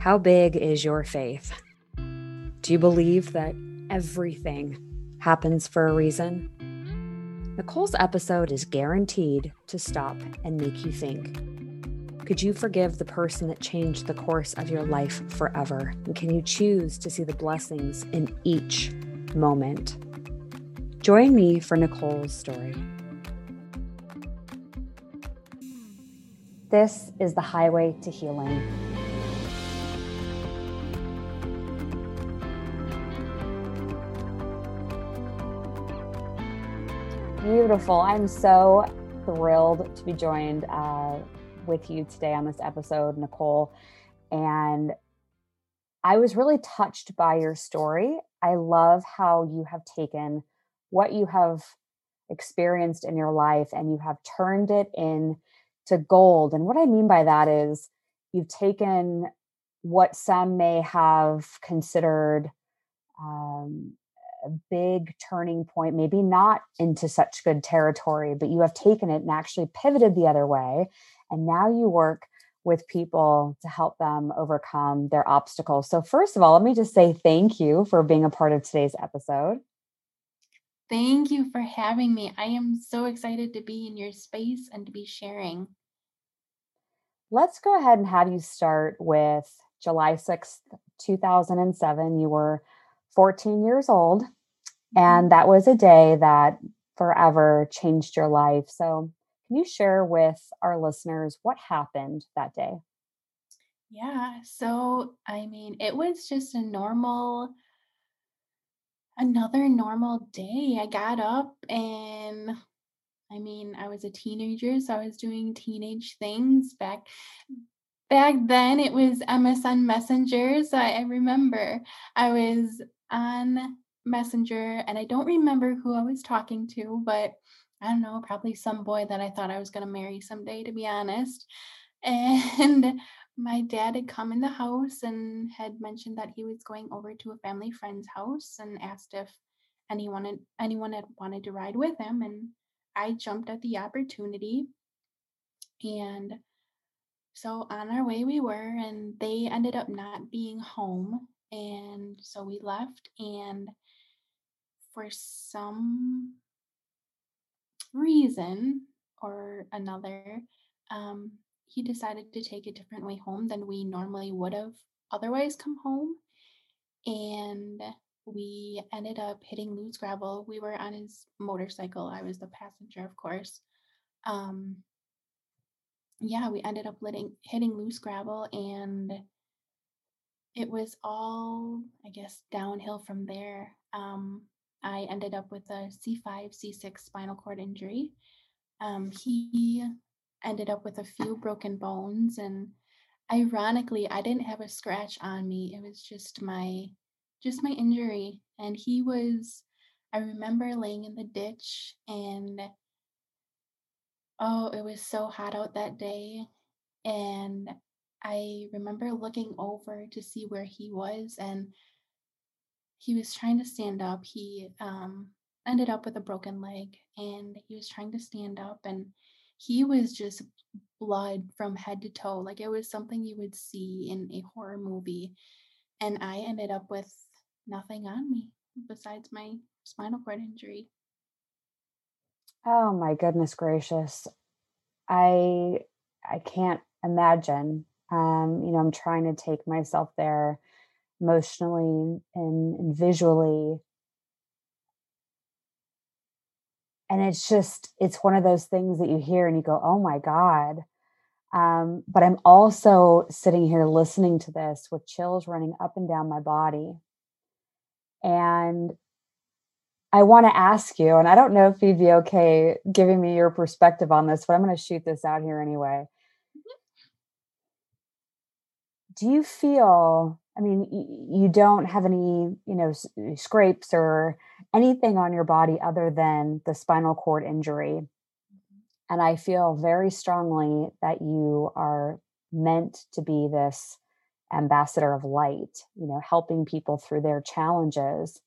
How big is your faith? Do you believe that everything happens for a reason? Nicole's episode is guaranteed to stop and make you think. Could you forgive the person that changed the course of your life forever? And can you choose to see the blessings in each moment? Join me for Nicole's story. This is the highway to healing. Beautiful. I'm so thrilled to be joined with you today on this episode, Nicole. And I was really touched by your story. I love how you have taken what you have experienced in your life and you have turned it into gold. And what I mean by that is you've taken what some may have considered a big turning point, maybe not into such good territory, but you have taken it and actually pivoted the other way. And now you work with people to help them overcome their obstacles. So first of all, let me just say thank you for being a part of today's episode. Thank you for having me. I am so excited to be in your space and to be sharing. Let's go ahead and have you start with July 6th, 2007. You were 14 years old, and that was a day that forever changed your life. So can you share with our listeners what happened that day? Yeah. So, I mean, it was just another normal day. I got up and I was a teenager, so I was doing teenage things back then. It was MSN Messenger, so I remember I was on Messenger and I don't remember who I was talking to, but I don't know, probably some boy that I thought I was going to marry someday, to be honest. And my dad had come in the house and had mentioned that he was going over to a family friend's house and asked if anyone had wanted to ride with him. And I jumped at the opportunity. And so on our way we were, and they ended up not being home. And so we left. And for some reason or another, he decided to take a different way home than we normally would have otherwise come home. And we ended up hitting loose gravel. We were on his motorcycle. I was the passenger, of course. We ended up hitting loose gravel, and it was all, I guess, downhill from there. I ended up with a C5 C6 spinal cord injury. He ended up with a few broken bones, and ironically I didn't have a scratch on me. It was just my injury. And I remember laying in the ditch, and it was so hot out that day, and I remember looking over to see where he was, and he was trying to stand up. He ended up with a broken leg, and he was trying to stand up, and he was just blood from head to toe. Like, it was something you would see in a horror movie. And I ended up with nothing on me besides my spinal cord injury. Oh my goodness gracious. I can't imagine. I'm trying to take myself there emotionally and visually. And it's one of those things that you hear and you go, oh my God. But I'm also sitting here listening to this with chills running up and down my body. And I want to ask you, and I don't know if you'd be okay giving me your perspective on this, but I'm going to shoot this out here anyway. Do you feel, you don't have any, scrapes or anything on your body other than the spinal cord injury. And I feel very strongly that you are meant to be this ambassador of light, helping people through their challenges.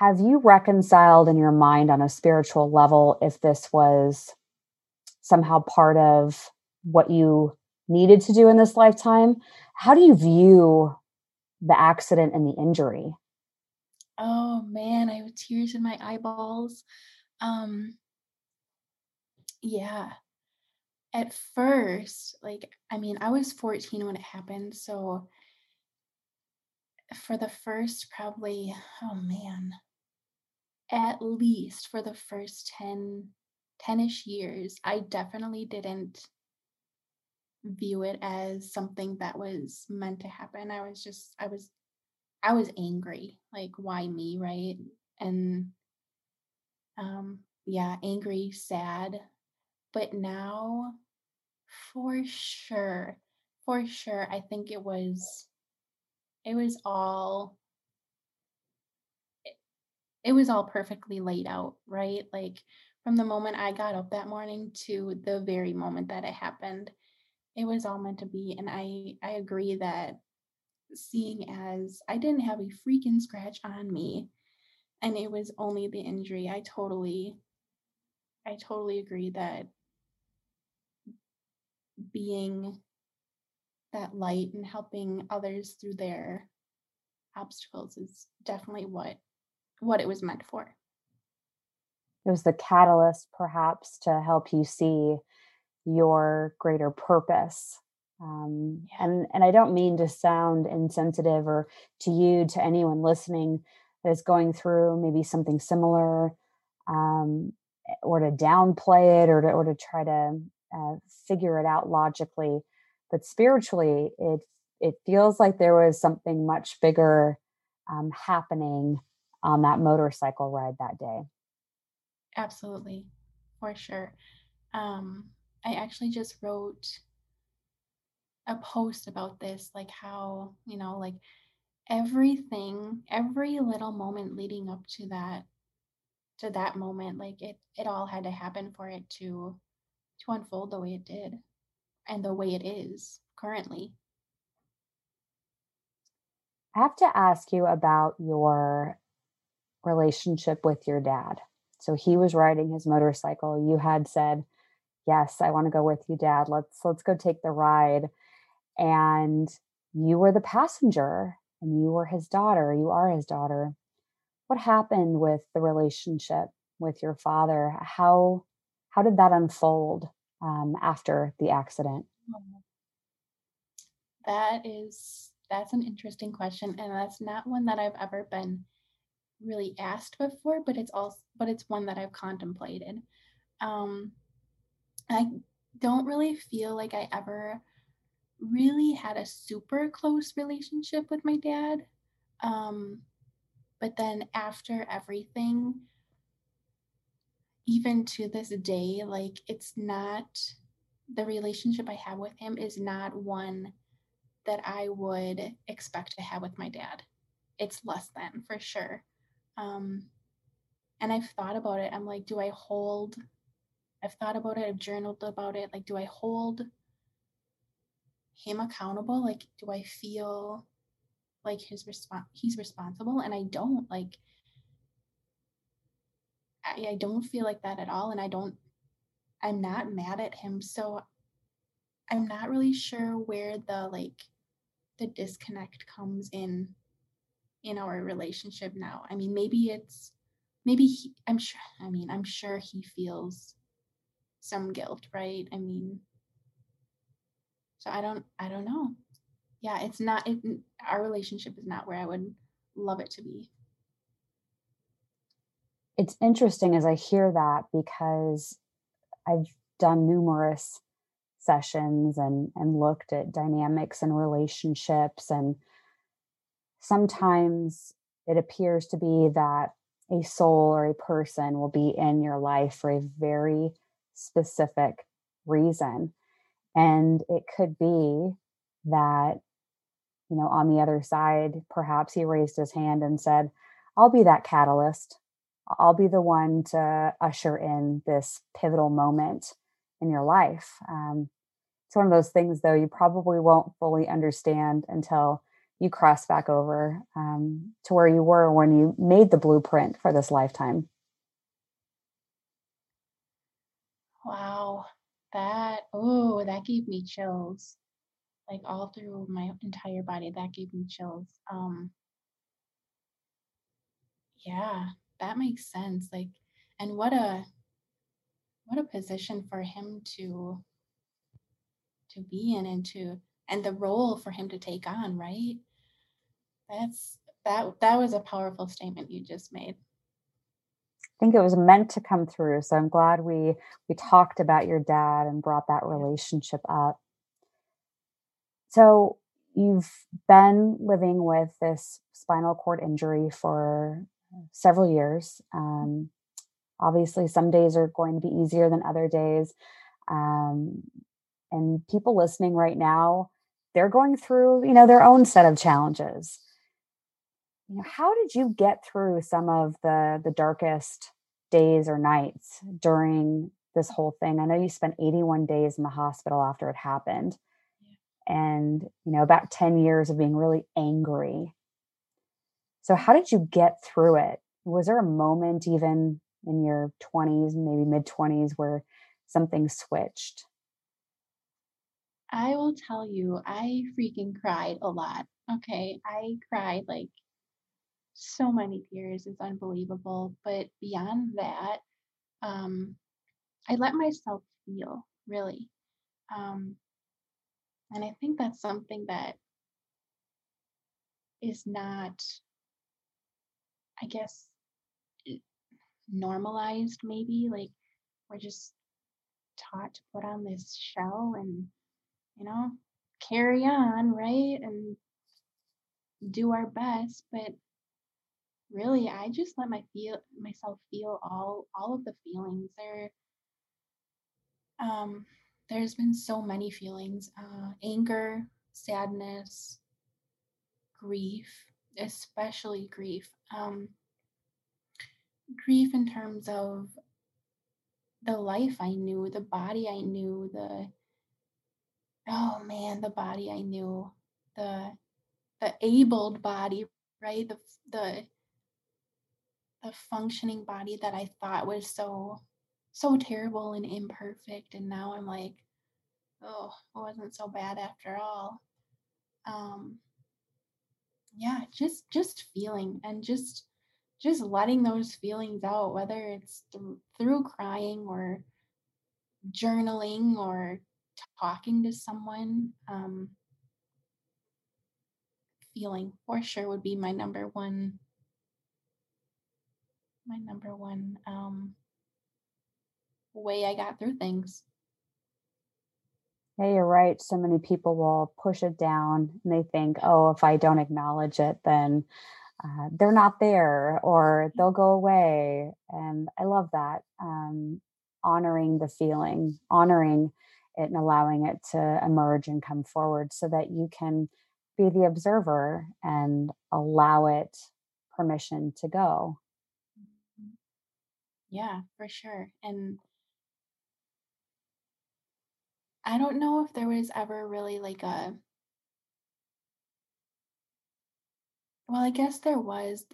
Have you reconciled in your mind on a spiritual level if this was somehow part of what you needed to do in this lifetime. How do you view the accident and the injury? Oh man, I have tears in my eyeballs. Yeah. At first, I was 14 when it happened. So for the first probably, at least for the first 10-ish years, I definitely didn't view it as something that was meant to happen. I was angry, why me, right? And angry, sad. But now, for sure, I think it was all perfectly laid out, right? From the moment I got up that morning to the very moment that it happened, it was all meant to be. And I agree that seeing as I didn't have a freaking scratch on me and it was only the injury, I totally agree that being that light and helping others through their obstacles is definitely what it was meant for. It was the catalyst, perhaps, to help you see your greater purpose. And I don't mean to sound insensitive or to anyone listening that is going through maybe something similar, or to downplay it or to try to figure it out logically. But spiritually, it feels like there was something much bigger happening on that motorcycle ride that day. Absolutely, for sure. I actually just wrote a post about this, how, everything, every little moment leading up to that moment, it all had to happen for it to unfold the way it did and the way it is currently. I have to ask you about your relationship with your dad. So he was riding his motorcycle. You had said, "Yes, I want to go with you, Dad. Let's go take the ride." And you were the passenger and you were his daughter. You are his daughter. What happened with the relationship with your father? How did that unfold after the accident? That's an interesting question, and that's not one that I've ever been really asked before, but it's one that I've contemplated. I don't really feel like I ever really had a super close relationship with my dad. But then after everything, even to this day, it's not, the relationship I have with him is not one that I would expect to have with my dad. It's less than, for sure. And I've thought about it. I'm like, I've thought about it, I've journaled about it. Do I hold him accountable? Do I feel like he's responsible? And I don't. I don't feel like that at all. And I'm not mad at him. So I'm not really sure where the disconnect comes in our relationship now. I'm sure he feels some guilt, right? So I don't know. Yeah, our relationship is not where I would love it to be. It's interesting as I hear that, because I've done numerous sessions and looked at dynamics and relationships, and sometimes it appears to be that a soul or a person will be in your life for a very specific reason. And it could be that, on the other side, perhaps he raised his hand and said, "I'll be that catalyst. I'll be the one to usher in this pivotal moment in your life." It's one of those things, though, you probably won't fully understand until you cross back over to where you were when you made the blueprint for this lifetime. Wow, that gave me chills. like all through my entire body. That gave me chills. Yeah, that makes sense. Like, and what a position for him to be in, and the role for him to take on, right? That was a powerful statement you just made. I think it was meant to come through. So I'm glad we talked about your dad and brought that relationship up. So you've been living with this spinal cord injury for several years. Obviously, some days are going to be easier than other days. And people listening right now, they're going through, their own set of challenges. How did you get through some of the darkest days or nights during this whole thing? I know you spent 81 days in the hospital after it happened, and about 10 years of being really angry. So how did you get through it? Was there a moment even in your 20s, maybe mid-20s, where something switched? I will tell you, I freaking cried a lot. Okay, I cried like so many tears, it's unbelievable. But beyond that, I let myself feel, really. And I think that's something that is not, I guess, normalized, maybe. Like, we're just taught to put on this shell and, carry on, right? And do our best. But really, I just let myself feel all of the feelings. There's been so many feelings: anger, sadness, grief, especially grief. Grief in terms of the life I knew, the body I knew, the body I knew, the abled body, right? The functioning body that I thought was so terrible and imperfect. And now I'm like, oh, it wasn't so bad after all. Just feeling and just letting those feelings out, whether it's through crying or journaling or talking to someone. Feeling for sure would be my number one way I got through things. Yeah, you're right. So many people will push it down and they think, oh, if I don't acknowledge it, then they're not there or they'll go away. And I love that. Honoring the feeling, honoring it and allowing it to emerge and come forward so that you can be the observer and allow it permission to go. Yeah, for sure. And I don't know if there was ever really like I guess there was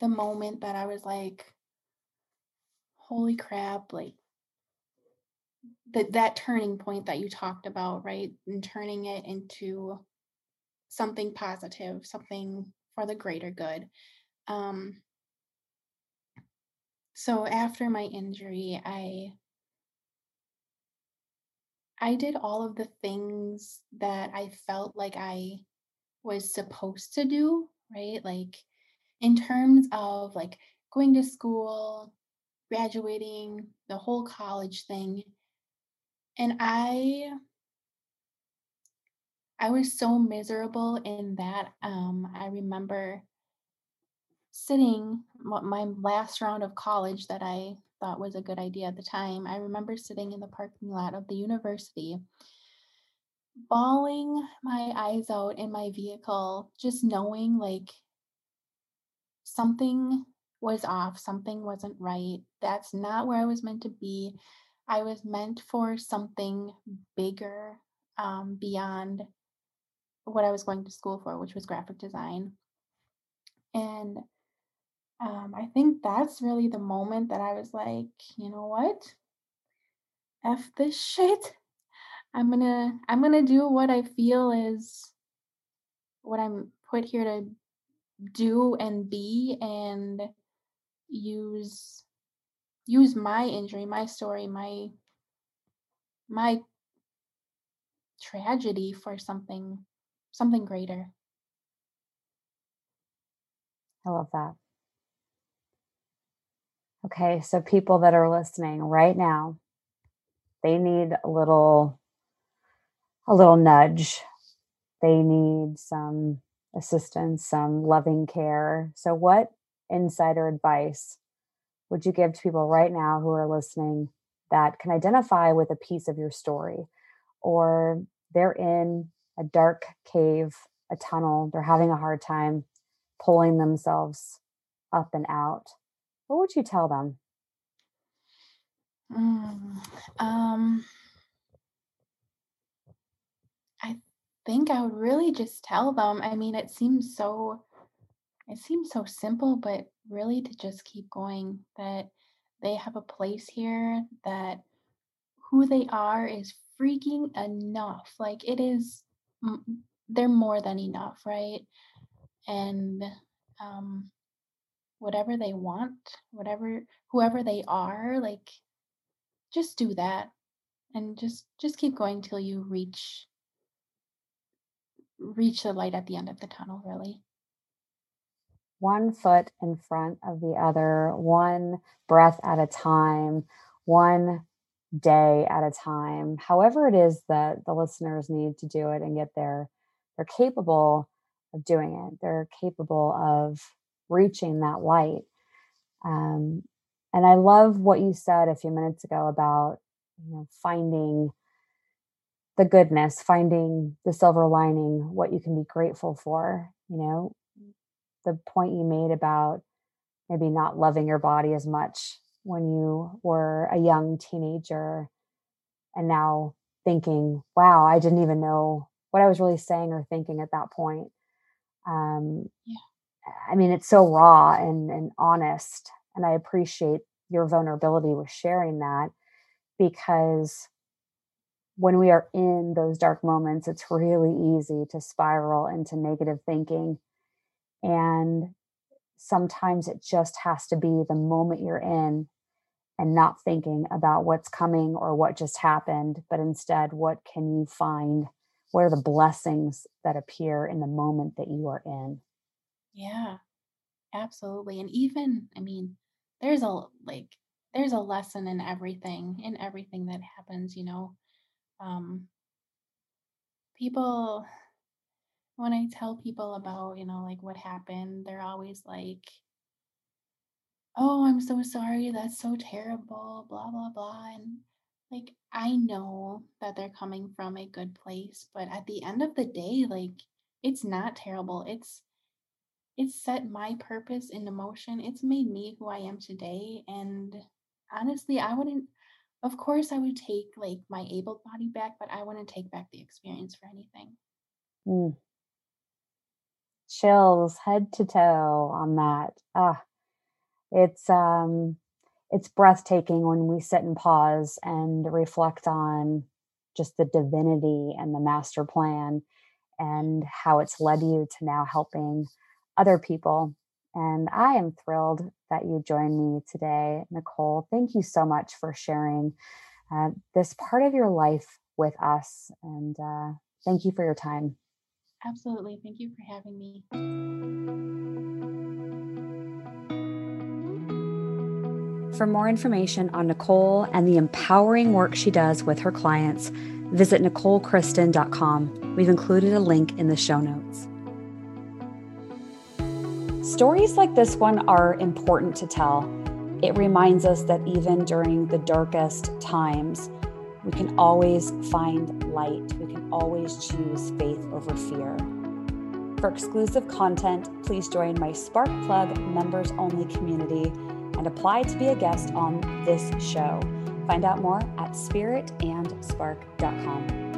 the moment that I was like, holy crap, like that turning point that you talked about, right? And turning it into something positive, something for the greater good. So after my injury, I did all of the things that I felt like I was supposed to do, right? Like in terms of like going to school, graduating, the whole college thing. And I was so miserable in that. I remember sitting my last round of college that I thought was a good idea at the time. I remember sitting in the parking lot of the university, bawling my eyes out in my vehicle, just knowing like something was off, something wasn't right. That's not where I was meant to be. I was meant for something bigger, beyond what I was going to school for, which was graphic design. And I think that's really the moment that I was like, you know what? F this shit. I'm gonna do what I feel is what I'm put here to do and be, and use my injury, my story, my tragedy for something greater. I love that. Okay, so people that are listening right now, they need a little nudge. They need some assistance, some loving care. So what insight or advice would you give to people right now who are listening that can identify with a piece of your story, or they're in a dark cave, a tunnel, they're having a hard time pulling themselves up and out? What would you tell them? I think I would really just tell them, I mean, it seems so simple, but really to just keep going, that they have a place here, that who they are is freaking enough. Like, it is, they're more than enough, right? And whatever they want, whoever they are, like, just do that, and just keep going till you reach the light at the end of the tunnel, really. One foot in front of the other, one breath at a time, one day at a time, however it is that the listeners need to do it and get there. They're capable of doing it. They're capable of reaching that light. And I love what you said a few minutes ago about, finding the goodness, finding the silver lining, what you can be grateful for. The point you made about maybe not loving your body as much when you were a young teenager, and now thinking, wow, I didn't even know what I was really saying or thinking at that point. I mean, it's so raw and honest. And I appreciate your vulnerability with sharing that, because when we are in those dark moments, it's really easy to spiral into negative thinking. And sometimes it just has to be the moment you're in and not thinking about what's coming or what just happened, but instead, what can you find? What are the blessings that appear in the moment that you are in? Yeah, absolutely. And even, I mean, there's a lesson in everything that happens, people, when I tell people about, what happened, they're always like, oh, I'm so sorry. That's so terrible, blah, blah, blah. And like, I know that they're coming from a good place, but at the end of the day, like, it's not terrible. It's set my purpose into motion. It's made me who I am today. And honestly, I would take like my able body back, but I wouldn't take back the experience for anything. Mm. Chills head to toe on that. It's breathtaking when we sit and pause and reflect on just the divinity and the master plan and how it's led you to now helping other people. And I am thrilled that you joined me today, Nicole. Thank you so much for sharing this part of your life with us. And thank you for your time. Absolutely. Thank you for having me. For more information on Nicole and the empowering work she does with her clients, visit NicoleKristen.com. We've included a link in the show notes. Stories like this one are important to tell. It reminds us that even during the darkest times, we can always find light. We can always choose faith over fear. For exclusive content, please join my Sparkplug members-only community and apply to be a guest on this show. Find out more at spiritandspark.com.